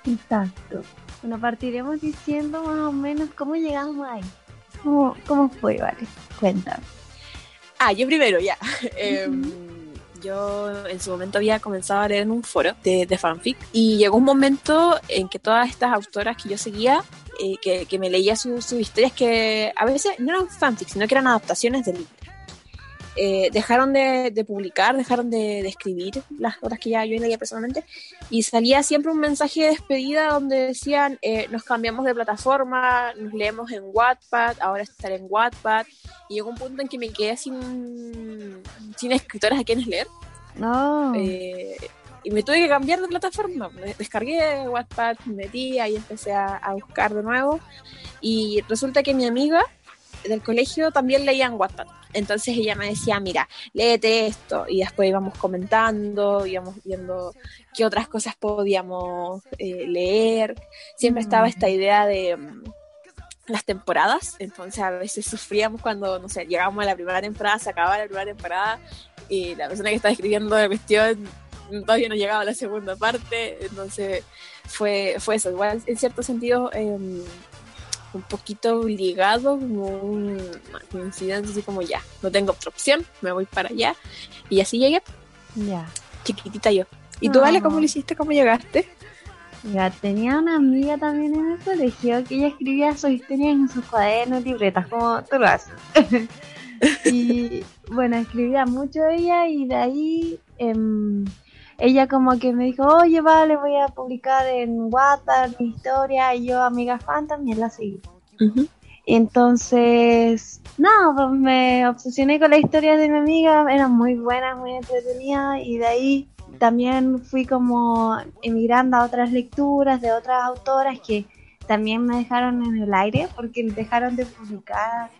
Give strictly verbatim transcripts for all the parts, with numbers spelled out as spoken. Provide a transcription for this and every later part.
Exacto. Bueno, partiremos diciendo más o menos cómo llegamos ahí. ¿Cómo, cómo fue, vale? Cuéntame. Ah, yo primero, ya. eh, yo en su momento había comenzado a leer en un foro de, de fanfic, y llegó un momento en que todas estas autoras que yo seguía, eh, que, que me leía sus su historias, que a veces no eran fanfic, sino que eran adaptaciones de libros. Eh, dejaron de, de publicar, dejaron de, de escribir las otras que ya yo leía personalmente, y salía siempre un mensaje de despedida donde decían eh, nos cambiamos de plataforma, nos leemos en Wattpad, ahora estaré en Wattpad, y llegó un punto en que me quedé sin sin escritoras a quienes leer. No. eh, y me tuve que cambiar de plataforma, descargué Wattpad, me metí ahí, empecé a, a buscar de nuevo, y resulta que mi amiga del colegio también leían Wattpad. Entonces ella me decía, mira, léete esto, y después íbamos comentando, íbamos viendo qué otras cosas podíamos eh, leer. Siempre mm. estaba esta idea de um, las temporadas, entonces a veces sufríamos cuando, no sé, llegábamos a la primera temporada, se acababa la primera temporada, y la persona que estaba escribiendo la cuestión todavía no llegaba a la segunda parte, entonces fue, fue eso. Igual, en cierto sentido... Eh, un poquito obligado, como un coincidencia, así como ya, no tengo otra opción, me voy para allá, y así llegué. Ya. Yeah. Chiquitita yo. ¿Y no. tú, Vale, cómo lo hiciste? ¿Cómo llegaste? Ya, tenía una amiga también en el colegio que ella escribía sus historias en sus cuadernos, libretas, como tú lo haces. Y bueno, escribía mucho ella, y de ahí... Eh, Ella como que me dijo, oye, vale, voy a publicar en Wattpad mi historia, y yo, amiga fan, también la seguí. Uh-huh. Entonces, no, pues me obsesioné con las historias de mi amiga, eran muy buenas, muy entretenidas, y de ahí también fui como emigrando a otras lecturas de otras autoras que también me dejaron en el aire, porque dejaron de publicar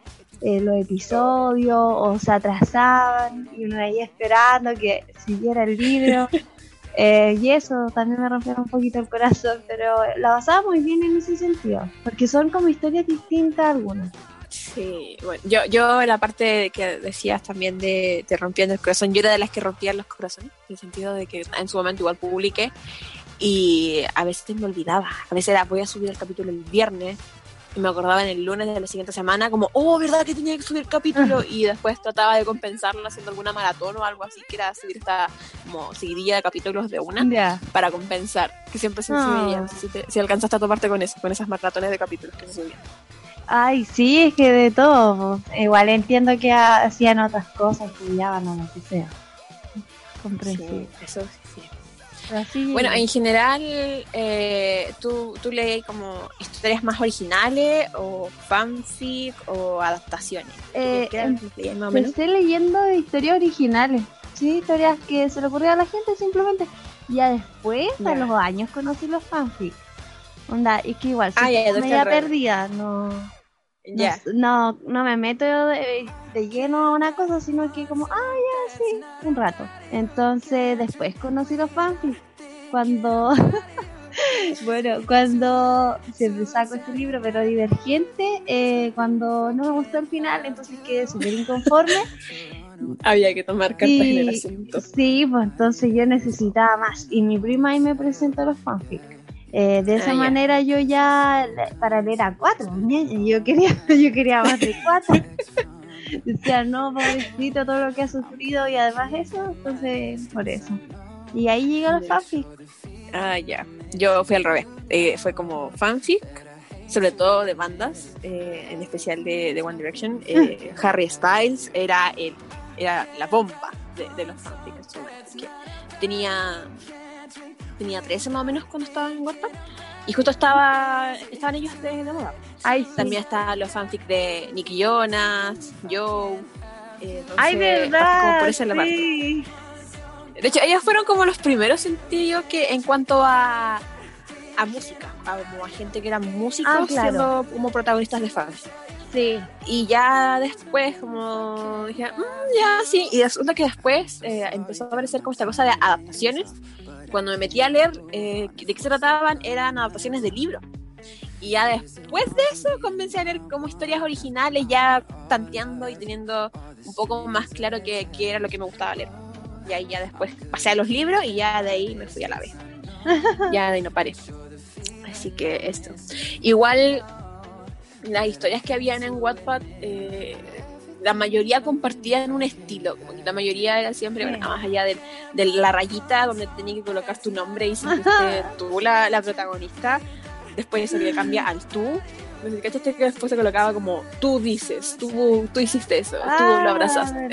Eh, los episodios, o se atrasaban, y uno ahí esperando que siguiera el libro, eh, y eso también me rompió un poquito el corazón, pero la basaba muy bien en ese sentido, porque son como historias distintas algunas. Sí, bueno, yo, yo la parte que decías también de, de rompiendo el corazón, yo era de las que rompían los corazones, en el sentido de que en su momento igual publiqué, y a veces me olvidaba, a veces era, voy a subir el capítulo el viernes, y me acordaba en el lunes de la siguiente semana como, oh, verdad que tenía que subir capítulo, y después trataba de compensarlo haciendo alguna maratón o algo así, que era subir esta como seguidilla de capítulos de una, yeah, para compensar, que siempre se oh. subía, no sé si, te, si alcanzaste a toparte con eso, con esas maratones de capítulos que se subían. Ay, sí, es que de todo, igual entiendo que hacían otras cosas, estudiaban o lo que sea. Comprensible. Sí, eso sí. Así. Bueno, en general, eh, ¿tú, tú lees como historias más originales o fanfic o adaptaciones? Eh, empecé más o menos? leyendo historias originales, sí, historias que se le ocurrían a la gente simplemente. Ya después, yeah, a los años, conocí los fanfic. Onda, es que igual, si ah, yeah, me había perdida, no, yeah. no, no me meto de, de lleno a una cosa, sino que como, ah, ya. Sí, un rato. Entonces después conocí los fanfics cuando Bueno, cuando siempre saco este libro, pero divergente, eh, cuando no me gustó el final, entonces quedé súper inconforme. Había que tomar cartas y, en el asunto. Sí, pues entonces yo necesitaba más. Y mi prima ahí me presentó los fanfics. Eh, de esa ah, manera ya. yo ya, para leer a cuatro, yo quería, yo quería más de cuatro. O sea, no, pobrecito, todo lo que ha sufrido y además eso, entonces por eso. Y ahí llegó los fanfics. Ah, ya. Yo fui al revés. Eh, fue como fanfic, sobre todo de bandas, eh, en especial de, de One Direction. Eh, mm. Harry Styles era el, era la bomba de, de los fanfics. Tenía tenía trece más o menos cuando estaba en Wattpad. Y justo estaba estaban ellos de, de moda. Ay, sí. También estaban los fanfics de Nick Jonas, Joe. Eh, entonces, ¡ay, verdad! Por esa sí. la parte. De hecho, ellos fueron como los primeros, sentí yo, que en cuanto a, a música, a, como a gente que eran músicos, ah, claro. siendo como protagonistas de fans. Sí. Y ya después, como dije, mm, ya sí. Y resulta que después eh, empezó a aparecer como esta cosa de adaptaciones. Cuando me metí a leer eh, de qué se trataban, eran adaptaciones de libros. Y ya después de eso comencé a leer como historias originales, ya tanteando y teniendo un poco más claro qué era lo que me gustaba leer. Y ahí ya después pasé a los libros y ya de ahí me fui a la B. Ya de ahí no paré. Así que esto. Igual las historias que habían en Wattpad, eh, la mayoría compartían un estilo. Como que la mayoría era siempre, bueno, más allá de, de la rayita donde tenías que colocar tu nombre y sentiste tú la, la protagonista. Después eso le cambia al tú. ¿Cachaste que después se colocaba como tú dices, tú, tú hiciste eso, ah, tú lo abrazaste?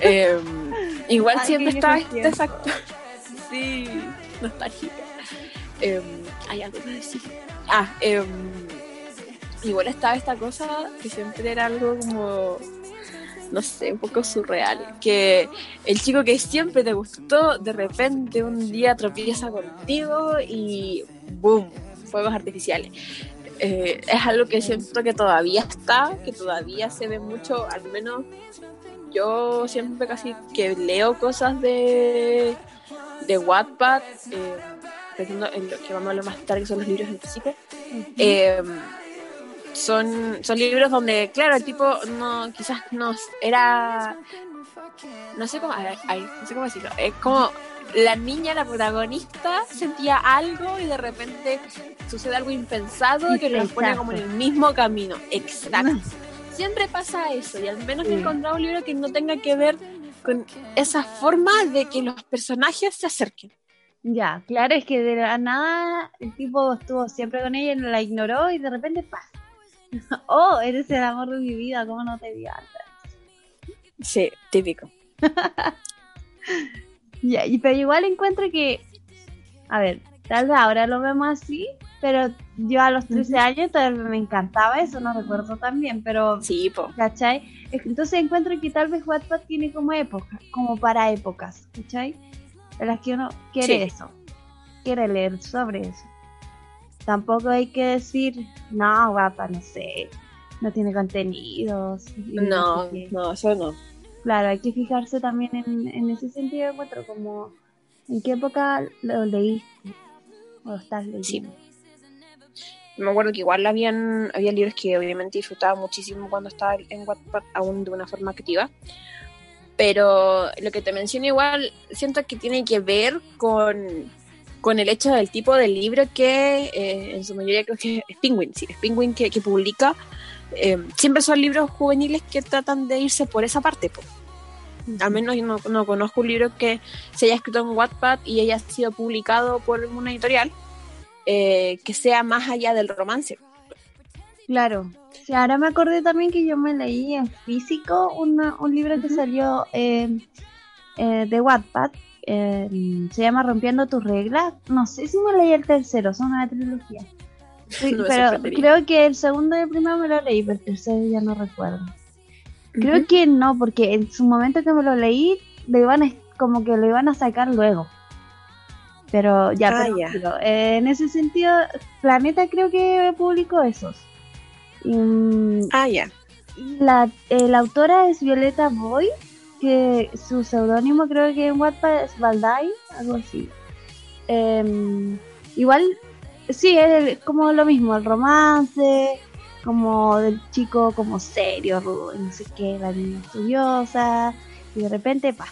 Eh, igual ay, siempre estaba este exacto. Sí, nostálgica. Eh, hay algo que decir. Ah, eh, igual estaba esta cosa que siempre era algo como, no sé, un poco surreal. Que el chico que siempre te gustó, de repente un día tropieza contigo y boom, fuegos artificiales. Eh, es algo que siento que todavía está, que todavía se ve mucho, al menos. Yo siempre casi que leo cosas de, de Wattpad, eh, pensando en lo que vamos a hablar más tarde, que son los libros en físico. Uh-huh. Eh, son, son libros donde, claro, el tipo no quizás no era... No sé cómo, ay, ay, no sé cómo decirlo. Es como la niña, la protagonista, sentía algo y de repente sucede algo impensado que exacto. Los pone como en el mismo camino. Exacto. No. Siempre pasa eso, y al menos sí. he encontrado un libro que no tenga que ver con esa forma de que los personajes se acerquen. Ya, claro, es que de la nada el tipo estuvo siempre con ella, la ignoró y de repente pasa. Oh, eres el amor de mi vida, ¿cómo no te vi antes? Sí, típico. Ya, pero igual encuentro que, a ver, tal vez ahora lo vemos así, pero yo a los trece uh-huh. años todavía me encantaba eso, no recuerdo tan bien, pero... Sí, po. ¿Cachai? Entonces encuentro que tal vez Wattpad tiene como épocas, como para épocas, ¿cachai? En las que uno quiere sí. eso, quiere leer sobre eso. Tampoco hay que decir, no, Wattpad, no sé, no tiene contenidos. No, no, sé no, eso no. Claro, hay que fijarse también en, en ese sentido, encuentro como... ¿En qué época lo leíste? ¿O estás leyendo? Sí. Me acuerdo que igual habían, había libros que obviamente disfrutaba muchísimo cuando estaba en Wattpad, aún de una forma activa. Pero lo que te menciono igual, siento que tiene que ver con, con el hecho del tipo de libro que eh, en su mayoría creo que es Penguin, sí, es Penguin que, que publica. Eh, siempre son libros juveniles que tratan de irse por esa parte, po. Al menos yo no, no conozco un libro que se haya escrito en Wattpad y haya sido publicado por una editorial eh, que sea más allá del romance. Claro. Sí, ahora me acordé también que yo me leí en físico una, un libro uh-huh. que salió eh, eh, de Wattpad. Eh, se llama Rompiendo tus reglas. No sé si me leí el tercero, son una trilogía. Sí, no, pero creo que el segundo y el primero me lo leí, pero el tercero ya no recuerdo. Creo uh-huh. que no, porque en su momento que me lo leí, lo iban a, como que lo iban a sacar luego. Pero ya, ah, pero, ya. Pero, eh, en ese sentido, Planeta creo que publicó esos. Y, ah, ya. La, eh, la autora es Violeta Boyd, que su seudónimo creo que en Wattpad es Valdai, algo así. eh, igual sí, es como lo mismo, el romance, como del chico como serio, rudo, no sé qué, la niña estudiosa, y de repente ¡pah!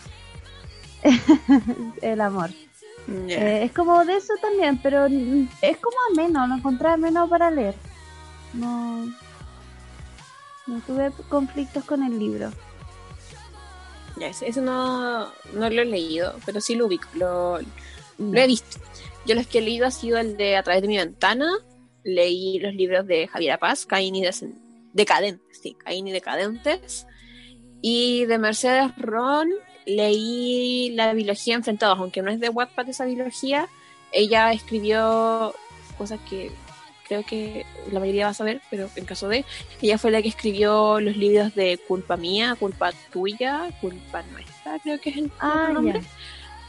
El amor. Yeah. Eh, es como de eso también, pero es como ameno, lo encontré ameno para leer. No, no tuve conflictos con el libro. Ya, yes, eso no, no lo he leído, pero sí lo ubico, lo, lo he visto. Yo los que he leído ha sido el de A través de mi ventana, leí los libros de Javier Paz, Caín y de- Decadentes, sí, Caín y Decadentes, y de Mercedes Ron. Leí la biología Enfrentados, aunque no es de Wattpad esa biología. Ella escribió cosas que creo que la mayoría va a saber, pero en caso de... Ella fue la que escribió los libros de Culpa Mía, Culpa Tuya, Culpa Nuestra, creo que es el ah, nombre. Yeah.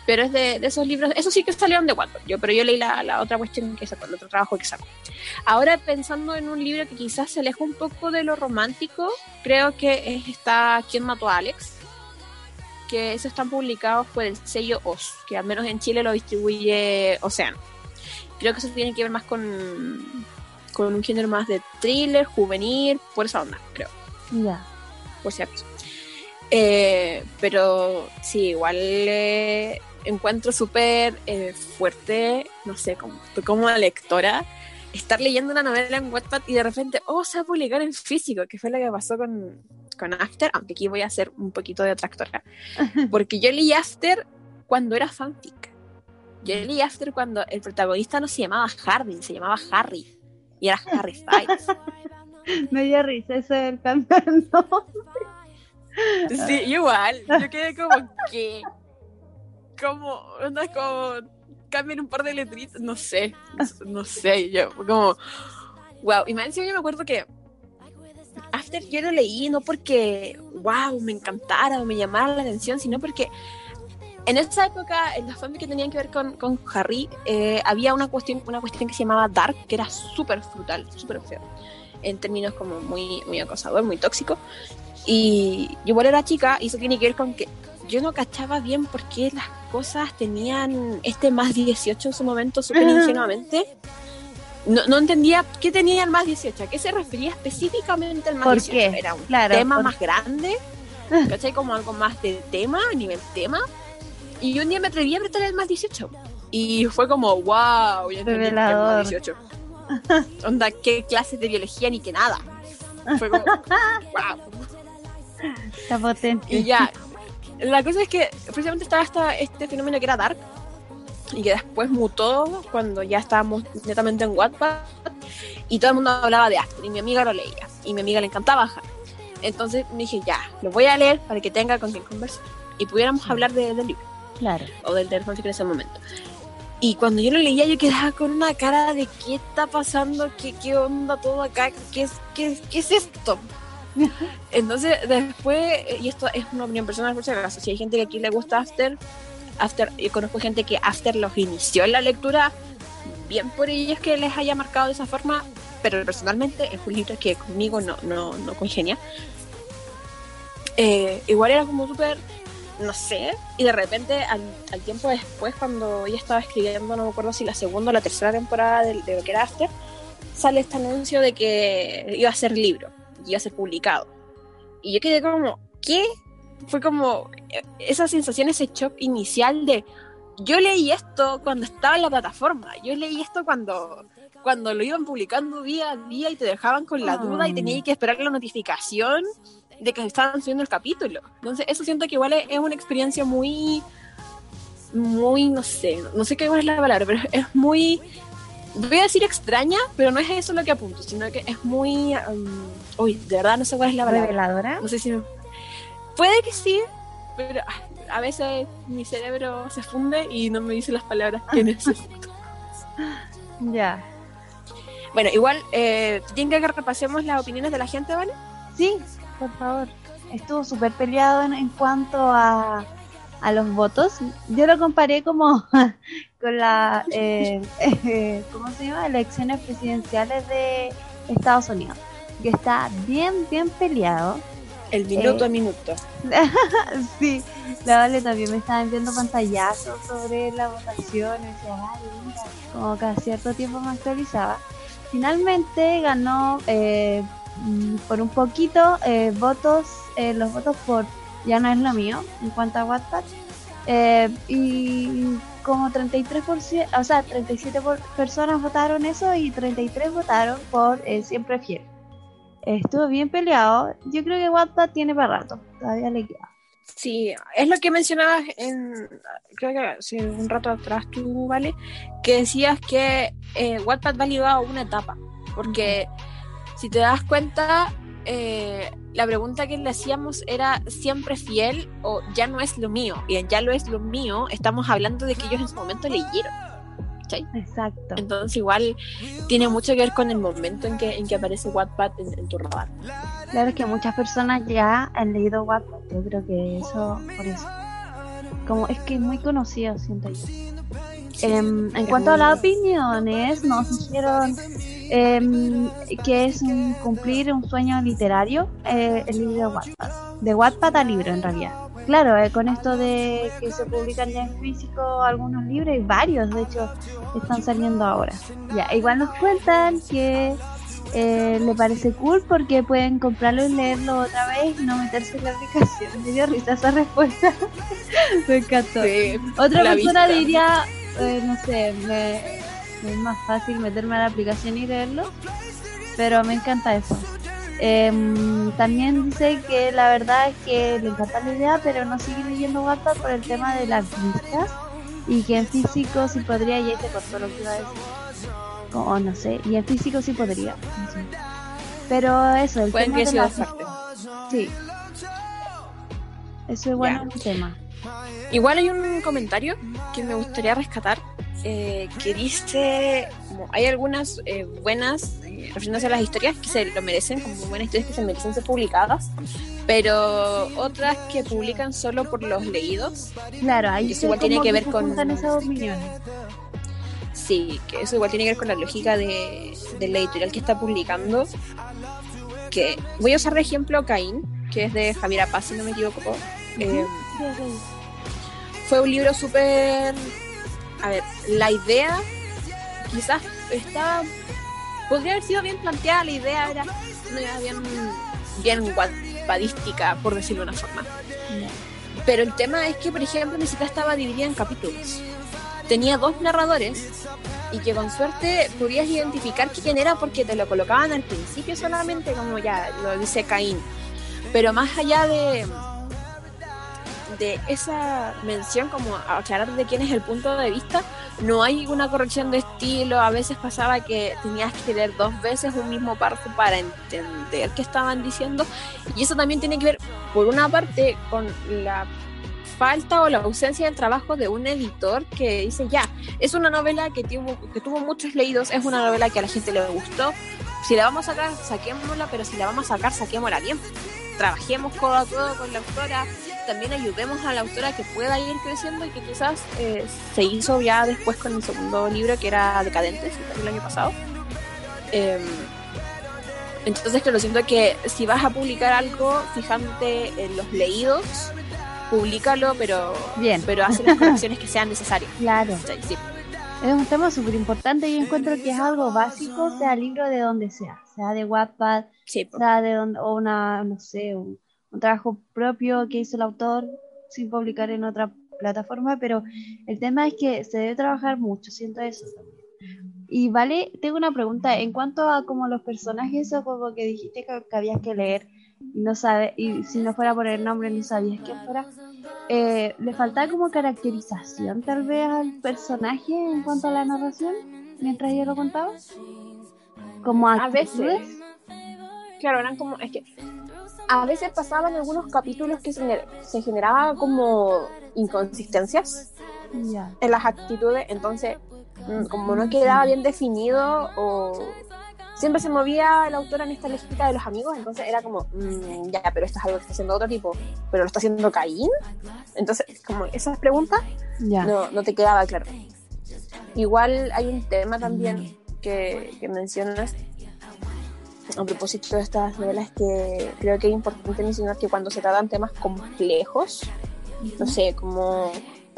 Pero es de, de esos libros, esos sí que salieron de Wattpad, yo, pero yo leí la, la otra cuestión que sacó, el otro trabajo que sacó. Ahora, pensando en un libro que quizás se aleja un poco de lo romántico, creo que es esta ¿Quién mató a Alex?, que esos están publicados por el sello Oz, que al menos en Chile lo distribuye Océano. Creo que eso tiene que ver más con con un género más de thriller, juvenil, por esa onda, creo. Ya. Yeah. Por cierto. Eh, pero sí, igual eh, encuentro súper eh, fuerte, no sé, como, como lectora, estar leyendo una novela en Wattpad y de repente, oh, se va a publicar en físico, que fue lo que pasó con... con After, aunque aquí voy a hacer un poquito de atractora, porque yo leí After cuando era fanfic. Yo leí After cuando el protagonista no se llamaba Hardin, se llamaba Harry, y era Harry Styles. Me dio risa eso del cantante. Sí, igual, yo quedé como que, como, onda, como, cambian un par de letritas, no sé, no sé, yo, como, wow, y más encima yo me acuerdo que After yo lo leí no porque wow, me encantara o me llamara la atención, sino porque en esa época, en las fanfics que tenían que ver con, con Harry, eh, había una cuestión, una cuestión que se llamaba Dark, que era súper brutal, súper feo, en términos como muy, muy acosador, muy tóxico. Y yo igual era chica, y eso tiene que ver con que yo no cachaba bien por qué las cosas tenían este más dieciocho en su momento, súper ingenuamente. No, no entendía qué tenía el más dieciocho, a qué se refería específicamente el más ¿Por dieciocho. Qué? Era un claro, tema por... más grande, ¿cachai? Como algo más de tema, a nivel tema. Y un día me atreví a apretar el más dieciocho. Y fue como, wow, ya entendí el más dieciocho. Onda, qué clases de biología ni qué nada. Fue como, wow. Está potente. Y ya, la cosa es que precisamente estaba hasta este fenómeno que era Dark, y que después mutó cuando ya estábamos netamente en Wattpad y todo el mundo hablaba de After, y mi amiga lo leía y mi amiga le encantaba bajar. Entonces me dije, ya, lo voy a leer para que tenga con quien conversar y pudiéramos sí. hablar de, del libro, claro, o del teléfono en ese momento. Y cuando yo lo leía yo quedaba con una cara de qué está pasando, qué, qué onda todo acá, qué es, qué, qué es esto. Entonces después, y esto es una opinión personal por si acaso, si hay gente que aquí le gusta After, After, yo conozco gente que After los inició en la lectura, bien por ellos que les haya marcado de esa forma, pero personalmente es un libro que conmigo no, no, no congenia. Eh, igual era como súper, no sé, y de repente al, al tiempo después, cuando ella estaba escribiendo, no me acuerdo si la segunda o la tercera temporada de, de lo que era After, sale este anuncio de que iba a ser libro, iba a ser publicado, y yo quedé como, ¿qué? Fue como esa sensación, ese shock inicial de yo leí esto cuando estaba en la plataforma, yo leí esto cuando, cuando lo iban publicando día a día y te dejaban con la duda y tenías que esperar la notificación de que estaban subiendo el capítulo. Entonces eso siento que igual es una experiencia muy, muy, no sé, no sé qué es la palabra, pero es muy, voy a decir extraña, pero no es eso lo que apunto, sino que es muy, um, uy, de verdad no sé cuál es la palabra. ¿Reveladora? No sé si... Me, puede que sí, pero a veces mi cerebro se funde y no me dice las palabras que necesito. Ya. Yeah. Bueno, igual, eh, ¿tienen que repasemos las opiniones de la gente, ¿vale? Sí, por favor. Estuvo súper peleado en, en cuanto a, a los votos. Yo lo comparé como con la, eh, eh, ¿cómo se llama? Elecciones presidenciales de Estados Unidos, que está bien, bien peleado. El minuto eh. a minuto. Sí, la Vale también me estaba enviando pantallazos sobre la votación. Y decía, ah, linda. Como que a cierto tiempo me actualizaba. Finalmente ganó eh, por un poquito eh, votos, eh, los votos por Ya No Es Lo Mío, en cuanto a Wattpad. Eh, y como treinta y tres por ciento, o sea, treinta y siete por, personas votaron eso y treinta y tres votaron por eh, Siempre Fiel. Estuvo bien peleado. Yo creo que Wattpad tiene para rato, todavía le queda. Sí, es lo que mencionabas en, creo que hace un rato atrás tú, Vale, que decías que eh, Wattpad va ligado a una etapa, porque si te das cuenta, eh, la pregunta que le hacíamos era ¿siempre fiel o ya no es lo mío? Y en ya lo es lo mío estamos hablando de que ellos en su momento leyeron, ¿sí? Exacto. Entonces igual tiene mucho que ver con el momento en que, en que aparece Wattpad en, en tu radar. Claro, es que muchas personas ya han leído Wattpad. Yo creo que eso, por eso como es que es muy conocido, siento yo. Sí, eh, en cuanto a las opiniones, nos dijeron eh, que es un, cumplir un sueño literario, eh, el libro de Wattpad. De Wattpad a libro, en realidad. Claro, eh, con esto de que se publican ya en físico algunos libros, y varios, de hecho, están saliendo ahora. Ya, igual nos cuentan que eh, le parece cool porque pueden comprarlo y leerlo otra vez y no meterse en la aplicación. Me dio risa esa respuesta. Me encantó. Sí, otra persona vista. diría... Eh, no sé, me, me es más fácil meterme a la aplicación y leerlo, pero me encanta eso. Eh, también dice que la verdad es que le encanta la idea, pero no sigue leyendo Wattpad por el tema de las vistas, y que en físico sí podría, y este cortó lo que iba a decir, o no sé, y en físico sí podría, no sé. Pero eso, el tema de las vistas. Sí. Eso es bueno, yeah. un tema. Igual hay un comentario que me gustaría rescatar, eh, que dice, como hay algunas eh, buenas, eh, refiriéndose a las historias que se lo merecen, como buenas historias que se merecen ser publicadas, pero otras que publican solo por los leídos. Claro, ahí eso igual tiene que ver con esas opiniones. Sí, que eso igual tiene que ver con la lógica de, de la editorial que está publicando. Que voy a usar de ejemplo Caín, que es de Javier Paz, si no me equivoco. Eh, Fue un libro súper... A ver, la idea quizás estaba... Podría haber sido bien planteada, la idea era una idea bien, bien wattpadística, por decirlo de una forma. No. Pero el tema es que, por ejemplo, ni siquiera estaba dividida en capítulos. Tenía dos narradores y que con suerte podías identificar quién era porque te lo colocaban al principio solamente, como ya lo dice Caín. Pero más allá de... de esa mención, como aclarar de quién es el punto de vista, no hay una corrección de estilo. A veces pasaba que tenías que leer dos veces un mismo párrafo para entender qué estaban diciendo, y eso también tiene que ver, por una parte, con la falta o la ausencia del trabajo de un editor que dice, ya, es una novela que tuvo, que tuvo muchos leídos, es una novela que a la gente le gustó, si la vamos a sacar, saquémosla, pero si la vamos a sacar, saquémosla bien. Trabajemos codo a codo con la autora, también ayudemos a la autora que pueda ir creciendo, y que quizás eh, se hizo ya después con el segundo libro, que era Decadentes, el año pasado. Eh, entonces, claro, siento que si vas a publicar algo, fijándote en los leídos, públicalo, pero, pero haz las correcciones que sean necesarias. Claro. Sí, sí. Es un tema súper importante, y encuentro que es algo básico, sea libro de donde sea, sea de Wattpad, sí, sea de donde, o una, no sé, un, un trabajo propio que hizo el autor sin publicar en otra plataforma, pero el tema es que se debe trabajar mucho, siento eso también. Y Vale, tengo una pregunta, en cuanto a como los personajes, o como que dijiste que, que habías que leer, y no sabe, y si no fuera por el nombre ni sabías quién fuera, eh, ¿le faltaba como caracterización tal vez al personaje en cuanto a la narración mientras yo lo contaba? Como a veces, claro, eran como, es que a veces pasaban algunos capítulos que se, se generaba como inconsistencias yeah. en las actitudes, entonces como no quedaba bien definido, o siempre se movía la autora en esta lejita de los amigos, entonces era como, mmm, ya, pero esto es algo que está haciendo otro tipo, pero lo está haciendo Caín. Entonces, como esas preguntas yeah. no, no te quedaba claro. Igual hay un tema también que, que mencionas, a propósito de estas novelas, que creo que es importante mencionar que cuando se tratan temas complejos, no sé, como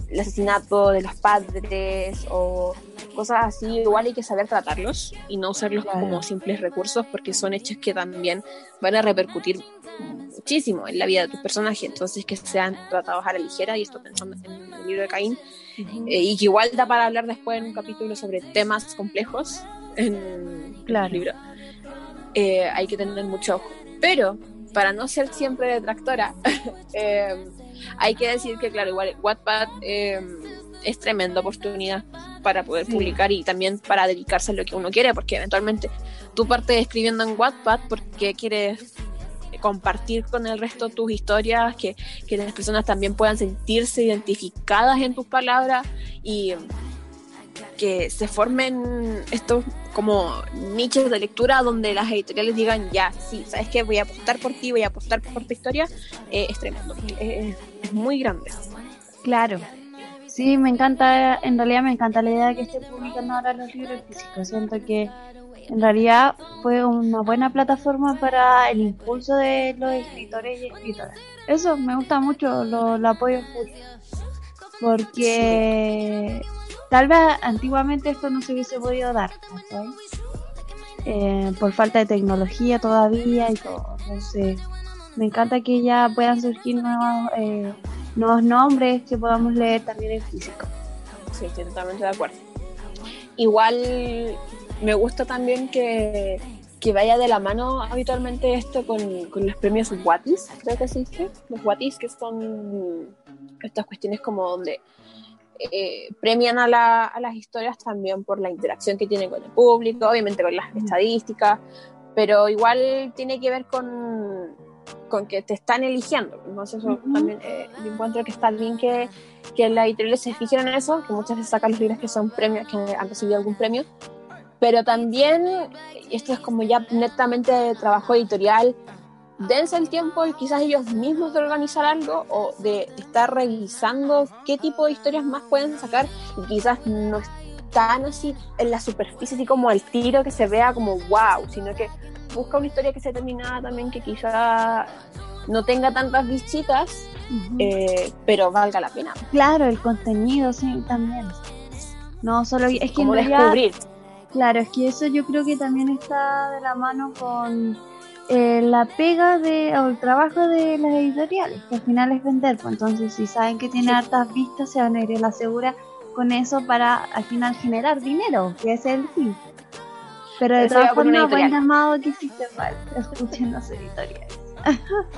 el asesinato de los padres o cosas así, igual hay que saber tratarlos y no usarlos claro. como simples recursos, porque son hechos que también van a repercutir muchísimo en la vida de tus personajes, entonces que sean tratados a la ligera, y estoy pensando en el libro de Caín, uh-huh. eh, y que igual da para hablar después en un capítulo sobre temas complejos en claro. el libro. Eh, hay que tener mucho ojo, pero para no ser siempre detractora, eh, hay que decir que, claro, igual Wattpad eh, es tremenda oportunidad para poder sí. publicar y también para dedicarse a lo que uno quiere, porque eventualmente tú partes escribiendo en Wattpad porque quieres compartir con el resto tus historias, que, que las personas también puedan sentirse identificadas en tus palabras y que se formen estos como nichos de lectura donde las editoriales digan, ya, sí, ¿sabes qué? Voy a apostar por ti, voy a apostar por tu historia. Eh, es tremendo, eh, es muy grande. Claro, sí, me encanta, en realidad me encanta la idea de que estén publicando ahora los libros físicos. Siento que en realidad fue una buena plataforma para el impulso de los escritores y escritoras. Eso, me gusta mucho, lo, lo apoyo full. Porque tal vez antiguamente esto no se hubiese podido dar, ¿okay? eh, por falta de tecnología todavía y todo. Entonces, me encanta que ya puedan surgir nuevos, eh, nuevos nombres que podamos leer también en físico. Sí, estoy totalmente de acuerdo. Igual me gusta también que, que vaya de la mano habitualmente esto con, con los premios Wattis, creo que se dice. Los Wattis, que son estas cuestiones como donde eh, premian a, la, a las historias también por la interacción que tienen con el público, obviamente con las estadísticas, pero igual tiene que ver con, con que te están eligiendo. Entonces eso uh-huh. también eh, yo encuentro que está bien que, que las editoriales se fijen en eso, que muchas veces sacan los libros que son premios, que han recibido algún premio, pero también, esto es como ya netamente trabajo editorial, dense el tiempo y quizás ellos mismos de organizar algo o de estar revisando qué tipo de historias más pueden sacar, y quizás no están así en la superficie, así como el tiro que se vea como wow, sino que busca una historia que sea terminada también, que quizás no tenga tantas visitas, uh-huh. eh, pero valga la pena. Claro, el contenido, sí, también. No solo es que en realidad, descubrir. Claro, es que eso yo creo que también está de la mano con eh, la pega de, o el trabajo de las editoriales, que al final es vender, pues. Entonces si saben que tiene sí. hartas vistas, se van a ir a la segura con eso para al final generar dinero, que es el fin. Pero de todas formas, buen llamado que hiciste mal, escuchen las editoriales.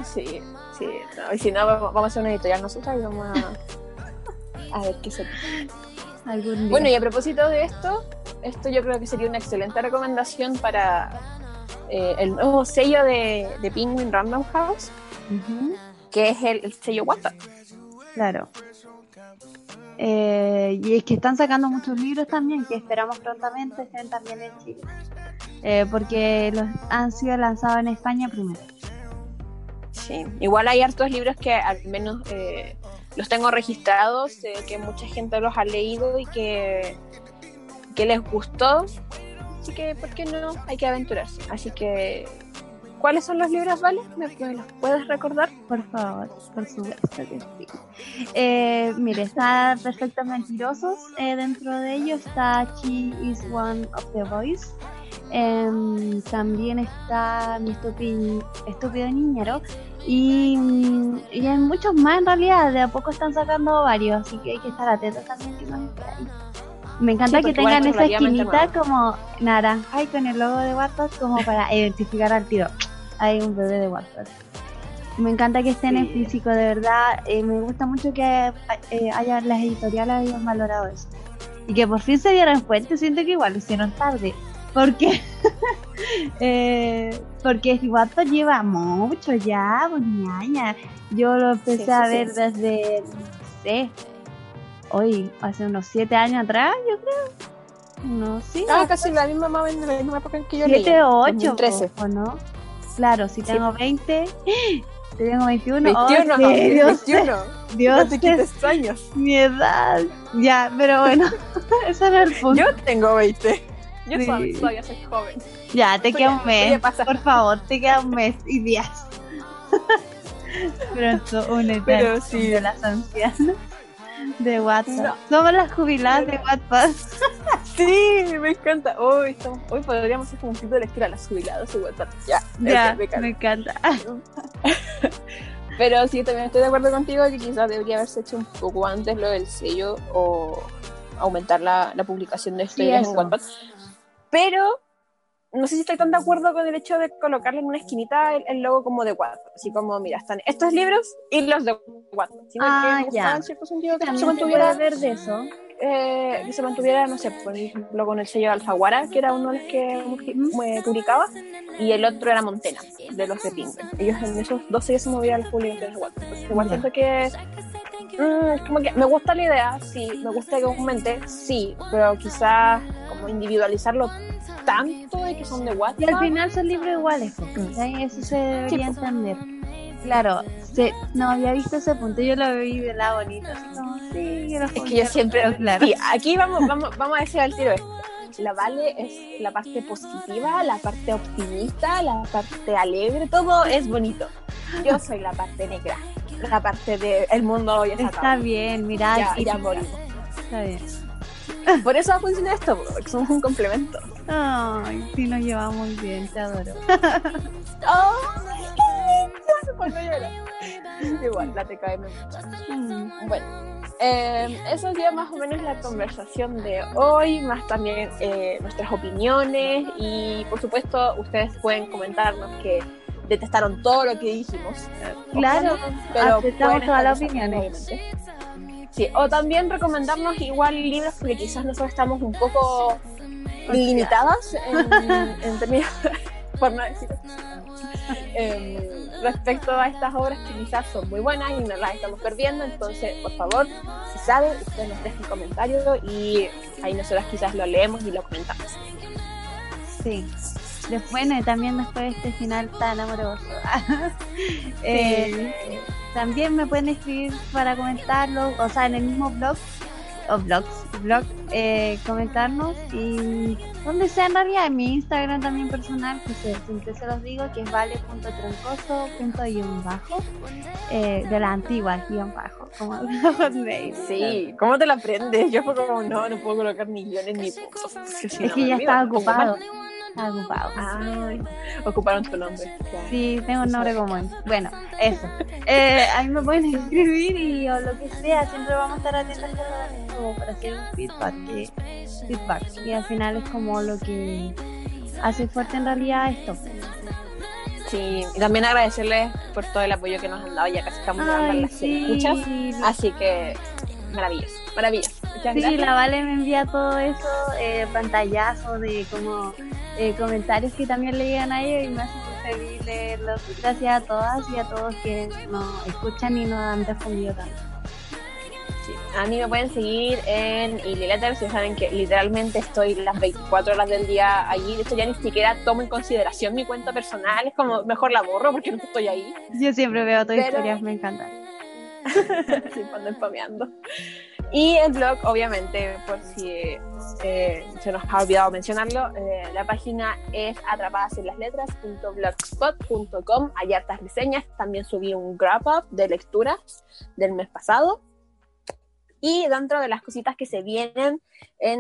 Sí, sí, no, y si no, vamos a hacer una editorial nosotras y vamos a, a ver qué se... Algún día. Bueno, y a propósito de esto, esto yo creo que sería una excelente recomendación para eh, el nuevo sello de, de Penguin Random House, uh-huh. que es el, el sello Wattpad. Claro. Eh, y es que están sacando muchos libros también, que esperamos prontamente estén también en Chile, eh, porque los han sido lanzados en España primero. Sí, igual hay hartos libros que al menos eh, los tengo registrados, eh, que mucha gente los ha leído y que, que les gustó, así que ¿por qué no? Hay que aventurarse. Así que, ¿cuáles son los libros, Vale? ¿Me, me los puedes recordar? Por favor, por supuesto que sí. Eh, mire, está Perfectos Mentirosos. Eh, dentro de ellos está She is one of the boys. Eh, también está Mi estupi, estúpido niñero. Y, y hay muchos más en realidad. De a poco están sacando varios, así que hay que estar atentos también. Que nos esperan. Me encanta sí, que tengan esa esquinita nuevo, como naranja y con el logo de Wattpad como para identificar al tiro. Hay un bebé de Wattpad. Me encanta que estén sí. en físico, de verdad. Eh, me gusta mucho que eh, haya, las editoriales hayan valorado eso. Y que por fin se dieran cuenta, siento que igual lo hicieron tarde. Porque eh, porque Wattpad lleva mucho ya, boñaña. Yo lo empecé sí, sí, a ver sí. desde, no sé, hoy, hace unos siete años atrás, yo creo. No, sí. Ah, casi la misma, más en la misma época en que yo leí. siete o ocho, ¿o no? Claro, si tengo sí. veinte, tengo veintiuno. veintiuno, oh, sí, Dios veintiuno. Dios, te quites años. Mi edad. Ya, pero bueno, ese era el punto. Yo tengo veinte. Yo sí. soy, todavía soy joven. Ya, te queda un mes. Por favor, te queda un mes y días. Pronto, únete Pero a sí. de las ancianas de Wattpad. No. Somos las jubiladas de Wattpad. Sí, me encanta. Hoy, estamos, hoy podríamos hacer como un tipo de lectura a las jubiladas de Wattpad. Ya, ya okay, me encanta. Me encanta. Pero sí, también estoy de acuerdo contigo que quizás debería haberse hecho un poco antes lo del sello o aumentar la, la publicación de historias sí, en Wattpad. Pero no sé si estoy tan de acuerdo con el hecho de colocarle en una esquinita el, el logo como de Wattpad. Así como, mira, están estos libros y los de Wattpad. Ah, que ya. En cierto sentido que también no se mantuviera ver de eso. Eh, que se mantuviera, no sé, por ejemplo, con el sello de Alfaguara, que era uno de los que mm. publicaba, y el otro era Montena, de los de Penguin. Ellos en esos dos sellos se movían las publicaciones de Wattpad. Igual yeah. siento que... Mm, como que me gusta la idea, sí, me gusta que aumente, sí, pero quizás como individualizarlo tanto de que son de Wattpad. Y al final son libros iguales, ¿sí? Eso se debería sí, entender. Claro, se, no había visto ese punto, yo lo vi de lado bonito, así como, sí, yo lo Es que yo siempre, claro. Y aquí vamos, vamos, vamos a decir al tiro esto. La Vale es la parte positiva, la parte optimista, la parte alegre, todo es bonito. Yo soy la parte negra, la parte de el mundo ya se acabó. Está bien, mirá, ya, ya morimos. Está bien. Por eso va a funcionar esto, porque somos un complemento. Ay, oh, sí nos llevamos bien, te adoro. Oh, igual, la te cae muy bien. Bueno. Eh, eso ha sido más o menos la conversación de hoy, más también eh, nuestras opiniones y por supuesto ustedes pueden comentarnos que detestaron todo lo que dijimos. Claro, pero aceptamos todas las opiniones. Sí, o también recomendarnos igual libros porque quizás nosotros estamos un poco limitadas en, en términos, por no decir eh, respecto a estas obras que quizás son muy buenas y nos las estamos perdiendo, entonces por favor, si saben, ustedes nos dejen comentarios y ahí nosotras quizás lo leemos y lo comentamos. Sí, después, bueno, y también después de este final tan amoroso sí. eh, también me pueden escribir para comentarlo, o sea, en el mismo blog o blogs, blog, eh, comentarnos y donde sea en realidad, en mi Instagram también personal, que se, siempre se los digo, que es vale punto troncoso punto guión bajo, eh, de la antigua guión bajo, como sí, ¿cómo te la aprendes? Yo fue como, no, no puedo colocar ni guiones ni puntos. Si es no, que ya estaba ocupado. Estaba ocupado. Ah, ocuparon tu nombre. Claro. Sí, tengo un nombre común. Bueno, eso. Eh, a mí me pueden escribir y o lo que sea, siempre vamos a estar atentas como para hacer un feedback. Y, feedback. Y al final es como lo que hace fuerte en realidad esto. Sí, y también agradecerles por todo el apoyo que nos han dado, ya casi estamos dando las sí. escuchas. Así que maravilloso, maravilloso. Muchas sí, gracias. La Vale me envía todo eso, eh, pantallazos de como eh, comentarios que también le llegan a ellos y me hace muy feliz leerlos. Gracias a todas y a todos quienes nos escuchan y nos han respondido tanto. Sí. A mí me pueden seguir en Ily Letters, ya saben que literalmente estoy las veinticuatro horas del día allí, de hecho ya ni siquiera tomo en consideración mi cuenta personal, es como mejor la borro porque no estoy ahí. Yo siempre veo tus Pero... historias, me encantan. Sí, cuando spameando. Y el blog, obviamente, por si eh, se nos ha olvidado mencionarlo, eh, la página es atrapadasenlasletras punto blogspot punto com. Hay hartas reseñas, también subí un wrap up de lecturas del mes pasado. Y dentro de las cositas que se vienen en,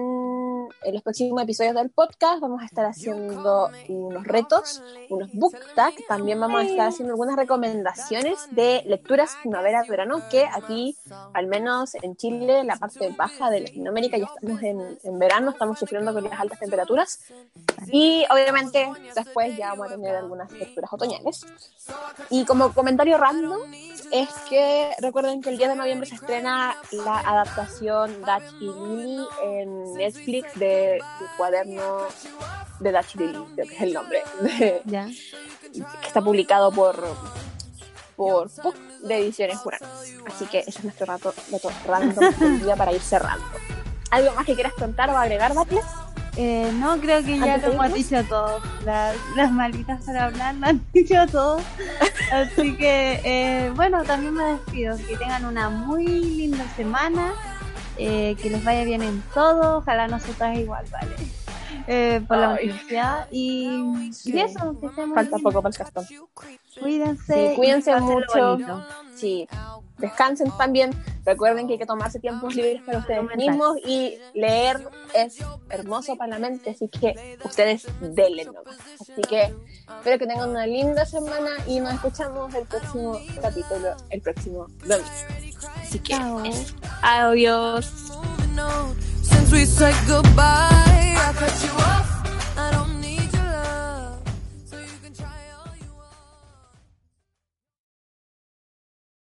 en los próximos episodios del podcast, vamos a estar haciendo unos retos, unos book tag. También vamos a estar haciendo algunas recomendaciones de lecturas primavera-verano, que aquí, al menos en Chile, la parte baja de Latinoamérica, ya estamos en, en verano, estamos sufriendo con las altas temperaturas. Y obviamente después ya vamos a tener algunas lecturas otoñales. Y como comentario random, es que recuerden que el diez de noviembre se estrena la adaptación Dutch y Lily en Netflix de Cuaderno de Dutch y Lily, creo que es el nombre, de, ¿Ya? que está publicado por por P O C de Ediciones Juranas. Así que ese es nuestro rato, rato random del día para ir cerrando. ¿Algo más que quieras contar o agregar, Daples? Eh, no, creo que ya lo hemos dicho todo. La, las malditas para hablar lo han dicho todo. Así que, eh, bueno, también me despido. Que tengan una muy linda semana. Eh, que les vaya bien en todo. Ojalá nosotras igual, ¿vale? eh, por la noticia. Y, y eso, que estén muy Falta bien. Poco para el cartón. Cuídense. Sí, cuídense mucho. Sí. Descansen también. Recuerden que hay que tomarse tiempos libres para ustedes mismos y leer es hermoso para la mente, así que ustedes denle nomás. Así que espero que tengan una linda semana y nos escuchamos el próximo capítulo, el próximo domingo. Así que, adiós.